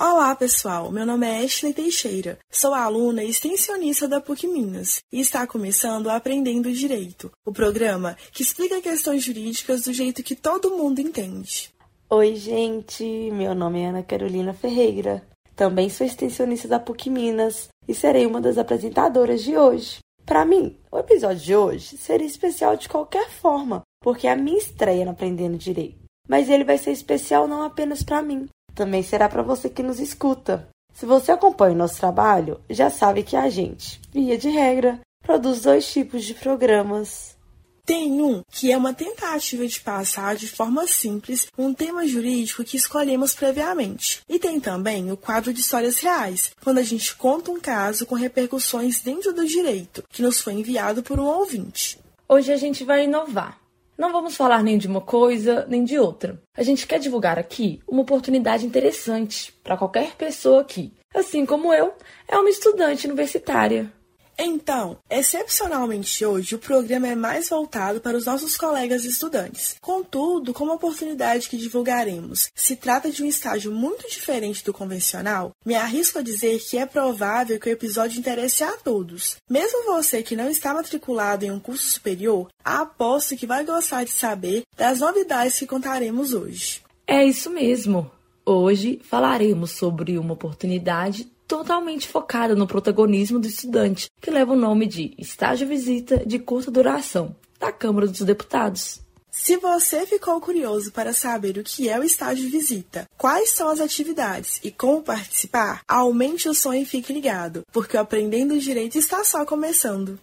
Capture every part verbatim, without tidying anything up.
Olá, pessoal! Meu nome é Ashley Teixeira, sou aluna e extensionista da P U C Minas e está começando Aprendendo Direito, o programa que explica questões jurídicas do jeito que todo mundo entende. Oi, gente! Meu nome é Ana Carolina Ferreira, também sou extensionista da P U C Minas e serei uma das apresentadoras de hoje. Para mim, o episódio de hoje seria especial de qualquer forma, porque é a minha estreia no Aprendendo Direito. Mas ele vai ser especial não apenas para mim, também será para você que nos escuta. Se você acompanha o nosso trabalho, já sabe que a gente, via de regra, produz dois tipos de programas. Tem um que é uma tentativa de passar de forma simples um tema jurídico que escolhemos previamente. E tem também o quadro de histórias reais, quando a gente conta um caso com repercussões dentro do direito, que nos foi enviado por um ouvinte. Hoje a gente vai inovar. Não vamos falar nem de uma coisa, nem de outra. A gente quer divulgar aqui uma oportunidade interessante para qualquer pessoa que, assim como eu, é uma estudante universitária. Então, excepcionalmente hoje, o programa é mais voltado para os nossos colegas estudantes. Contudo, como a oportunidade que divulgaremos se trata de um estágio muito diferente do convencional, me arrisco a dizer que é provável que o episódio interesse a todos. Mesmo você que não está matriculado em um curso superior, aposto que vai gostar de saber das novidades que contaremos hoje. É isso mesmo! Hoje falaremos sobre uma oportunidade totalmente focada no protagonismo do estudante, que leva o nome de Estágio Visita de Curta Duração, da Câmara dos Deputados. Se você ficou curioso para saber o que é o Estágio Visita, quais são as atividades e como participar, aumente o som e fique ligado, porque o Aprendendo Direito está só começando.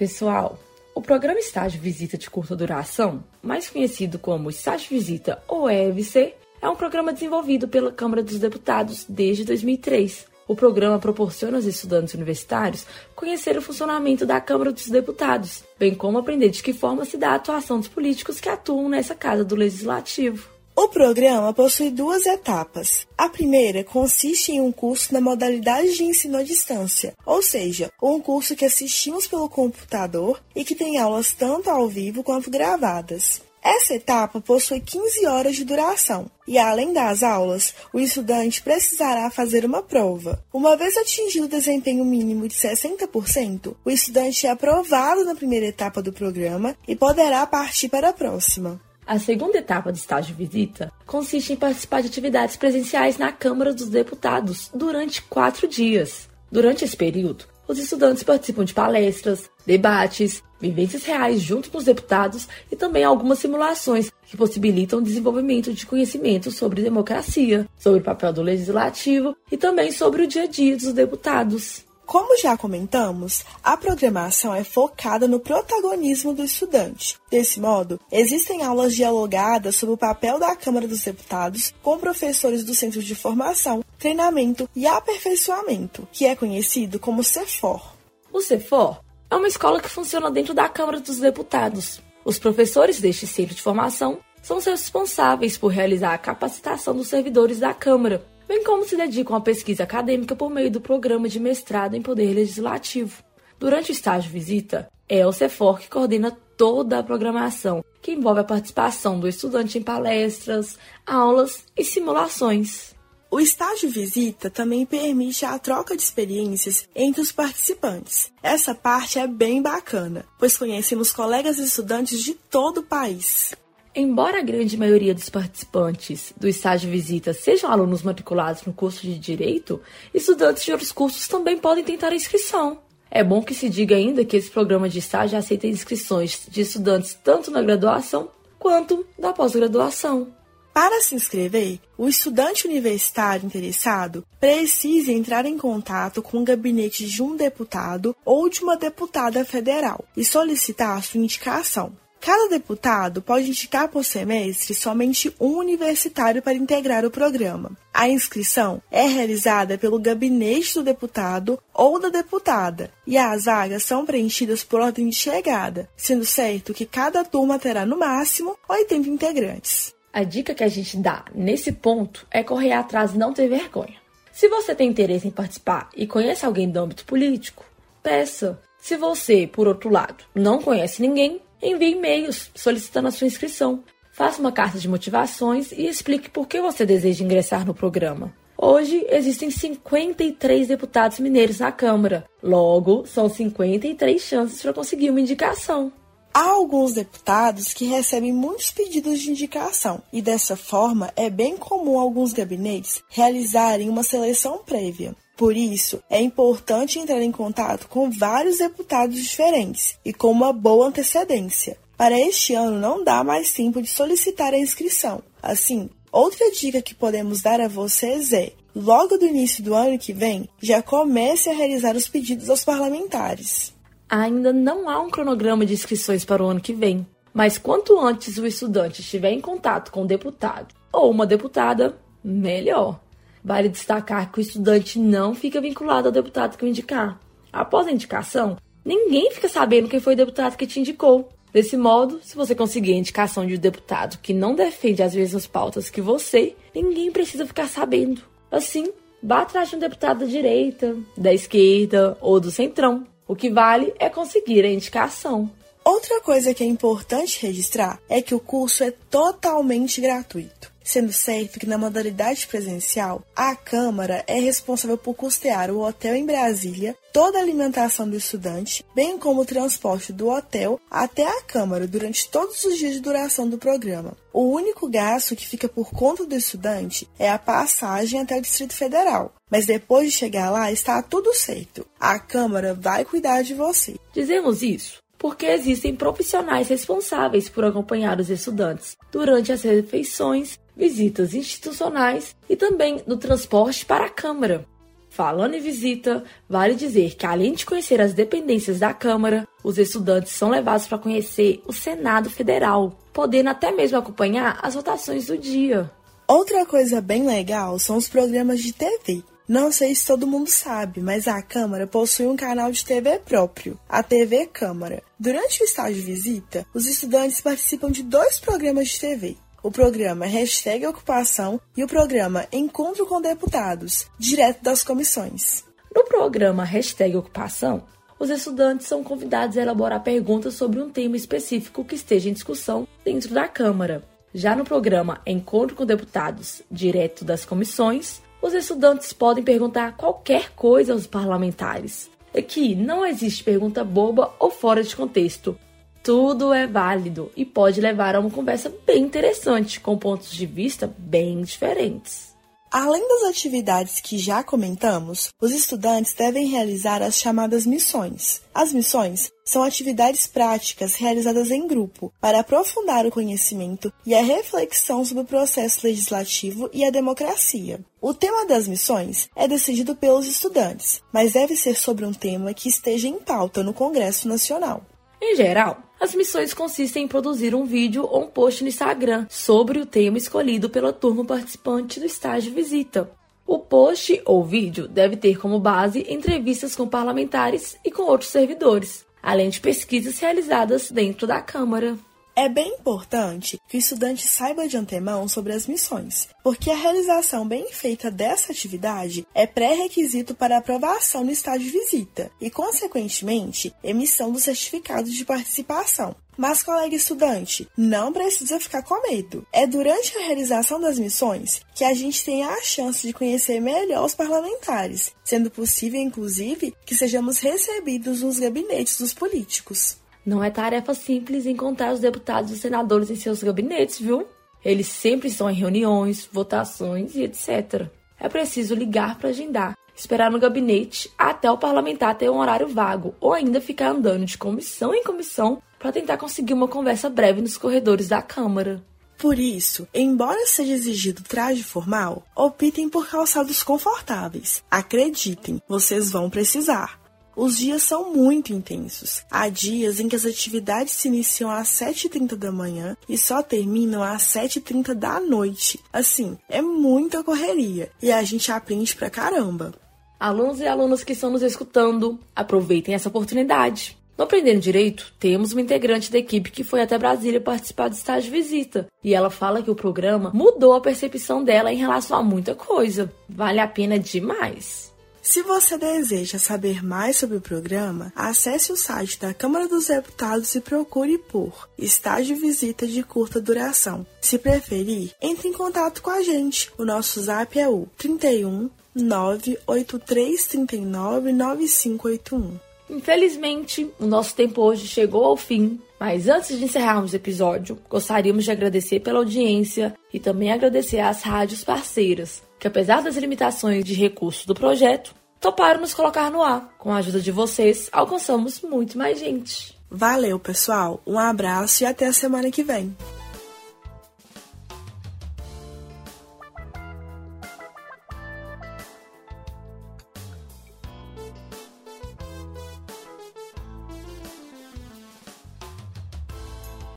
Pessoal, o programa Estágio Visita de Curta Duração, mais conhecido como Estágio Visita ou E V C, é um programa desenvolvido pela Câmara dos Deputados desde dois mil e três. O programa proporciona aos estudantes universitários conhecer o funcionamento da Câmara dos Deputados, bem como aprender de que forma se dá a atuação dos políticos que atuam nessa casa do Legislativo. O programa possui duas etapas. A primeira consiste em um curso na modalidade de ensino à distância, ou seja, um curso que assistimos pelo computador e que tem aulas tanto ao vivo quanto gravadas. Essa etapa possui quinze horas de duração e, além das aulas, o estudante precisará fazer uma prova. Uma vez atingido o desempenho mínimo de sessenta por cento, o estudante é aprovado na primeira etapa do programa e poderá partir para a próxima. A segunda etapa do estágio visita consiste em participar de atividades presenciais na Câmara dos Deputados durante quatro dias. Durante esse período, os estudantes participam de palestras, debates, vivências reais junto com os deputados e também algumas simulações que possibilitam o desenvolvimento de conhecimentos sobre democracia, sobre o papel do legislativo e também sobre o dia a dia dos deputados. Como já comentamos, a programação é focada no protagonismo do estudante. Desse modo, existem aulas dialogadas sobre o papel da Câmara dos Deputados com professores do Centro de Formação, Treinamento e Aperfeiçoamento, que é conhecido como CEFOR. O CEFOR é uma escola que funciona dentro da Câmara dos Deputados. Os professores deste Centro de Formação são os responsáveis por realizar a capacitação dos servidores da Câmara, bem como se dedicam à pesquisa acadêmica por meio do Programa de Mestrado em Poder Legislativo. Durante o estágio visita, é o CEFOR que coordena toda a programação, que envolve a participação do estudante em palestras, aulas e simulações. O estágio visita também permite a troca de experiências entre os participantes. Essa parte é bem bacana, pois conhecemos colegas e estudantes de todo o país. Embora a grande maioria dos participantes do estágio visita sejam alunos matriculados no curso de Direito, estudantes de outros cursos também podem tentar a inscrição. É bom que se diga ainda que esse programa de estágio aceita inscrições de estudantes tanto na graduação quanto na pós-graduação. Para se inscrever, o estudante universitário interessado precisa entrar em contato com o gabinete de um deputado ou de uma deputada federal e solicitar a sua indicação. Cada deputado pode indicar por semestre somente um universitário para integrar o programa. A inscrição é realizada pelo gabinete do deputado ou da deputada e as vagas são preenchidas por ordem de chegada, sendo certo que cada turma terá no máximo oitenta integrantes. A dica que a gente dá nesse ponto é correr atrás e não ter vergonha. Se você tem interesse em participar e conhece alguém do âmbito político, peça. Se você, por outro lado, não conhece ninguém, envie e-mails solicitando a sua inscrição. Faça uma carta de motivações e explique por que você deseja ingressar no programa. Hoje, existem cinquenta e três deputados mineiros na Câmara. Logo, são cinquenta e três chances para conseguir uma indicação. Há alguns deputados que recebem muitos pedidos de indicação e, dessa forma, é bem comum alguns gabinetes realizarem uma seleção prévia. Por isso, é importante entrar em contato com vários deputados diferentes e com uma boa antecedência. Para este ano, não dá mais tempo de solicitar a inscrição. Assim, outra dica que podemos dar a vocês é, logo do início do ano que vem, já comece a realizar os pedidos aos parlamentares. Ainda não há um cronograma de inscrições para o ano que vem, mas quanto antes o estudante estiver em contato com um deputado ou uma deputada, melhor. Vale destacar que o estudante não fica vinculado ao deputado que o indicar. Após a indicação, ninguém fica sabendo quem foi o deputado que te indicou. Desse modo, se você conseguir a indicação de um deputado que não defende as mesmas pautas que você, ninguém precisa ficar sabendo. Assim, vá atrás de um deputado da direita, da esquerda ou do centrão. O que vale é conseguir a indicação. Outra coisa que é importante registrar é que o curso é totalmente gratuito, sendo certo que na modalidade presencial, a Câmara é responsável por custear o hotel em Brasília, toda a alimentação do estudante, bem como o transporte do hotel até a Câmara durante todos os dias de duração do programa. O único gasto que fica por conta do estudante é a passagem até o Distrito Federal. Mas depois de chegar lá, está tudo certo. A Câmara vai cuidar de você. Dizemos isso porque existem profissionais responsáveis por acompanhar os estudantes durante as refeições, visitas institucionais e também no transporte para a Câmara. Falando em visita, vale dizer que além de conhecer as dependências da Câmara, os estudantes são levados para conhecer o Senado Federal, podendo até mesmo acompanhar as votações do dia. Outra coisa bem legal são os programas de T V. Não sei se todo mundo sabe, mas a Câmara possui um canal de T V próprio, a T V Câmara. Durante o estágio visita, os estudantes participam de dois programas de T V. O programa hashtag Ocupação e o programa Encontro com Deputados, direto das comissões. No programa hashtag Ocupação, os estudantes são convidados a elaborar perguntas sobre um tema específico que esteja em discussão dentro da Câmara. Já no programa Encontro com Deputados, direto das comissões, os estudantes podem perguntar qualquer coisa aos parlamentares. Aqui não existe pergunta boba ou fora de contexto. Tudo é válido e pode levar a uma conversa bem interessante, com pontos de vista bem diferentes. Além das atividades que já comentamos, os estudantes devem realizar as chamadas missões. As missões são atividades práticas realizadas em grupo para aprofundar o conhecimento e a reflexão sobre o processo legislativo e a democracia. O tema das missões é decidido pelos estudantes, mas deve ser sobre um tema que esteja em pauta no Congresso Nacional. Em geral, as missões consistem em produzir um vídeo ou um post no Instagram sobre o tema escolhido pela turma participante do estágio visita. O post ou vídeo deve ter como base entrevistas com parlamentares e com outros servidores, além de pesquisas realizadas dentro da Câmara. É bem importante que o estudante saiba de antemão sobre as missões, porque a realização bem feita dessa atividade é pré-requisito para aprovação no estágio visita e, consequentemente, emissão do certificado de participação. Mas, colega estudante, não precisa ficar com medo. É durante a realização das missões que a gente tem a chance de conhecer melhor os parlamentares, sendo possível, inclusive, que sejamos recebidos nos gabinetes dos políticos. Não é tarefa simples encontrar os deputados e os senadores em seus gabinetes, viu? Eles sempre estão em reuniões, votações e etcétera. É preciso ligar para agendar, esperar no gabinete até o parlamentar ter um horário vago ou ainda ficar andando de comissão em comissão para tentar conseguir uma conversa breve nos corredores da Câmara. Por isso, embora seja exigido traje formal, optem por calçados confortáveis. Acreditem, vocês vão precisar. Os dias são muito intensos. Há dias em que as atividades se iniciam às sete e trinta da manhã e só terminam às sete e trinta da noite. Assim, é muita correria e a gente aprende pra caramba. Alunos e alunas que estão nos escutando, aproveitem essa oportunidade. No Aprendendo Direito, temos uma integrante da equipe que foi até Brasília participar do Estágio Visita, e ela fala que o programa mudou a percepção dela em relação a muita coisa. Vale a pena demais! Se você deseja saber mais sobre o programa, acesse o site da Câmara dos Deputados e procure por Estágio Visita de Curta Duração. Se preferir, entre em contato com a gente. O nosso zap é o trinta e um, nove oito três, trinta e nove, nove cinco oito um. Infelizmente, o nosso tempo hoje chegou ao fim. Mas antes de encerrarmos o episódio, gostaríamos de agradecer pela audiência e também agradecer às rádios parceiras, que apesar das limitações de recursos do projeto, toparam nos colocar no ar. Com a ajuda de vocês, alcançamos muito mais gente. Valeu, pessoal! Um abraço e até a semana que vem!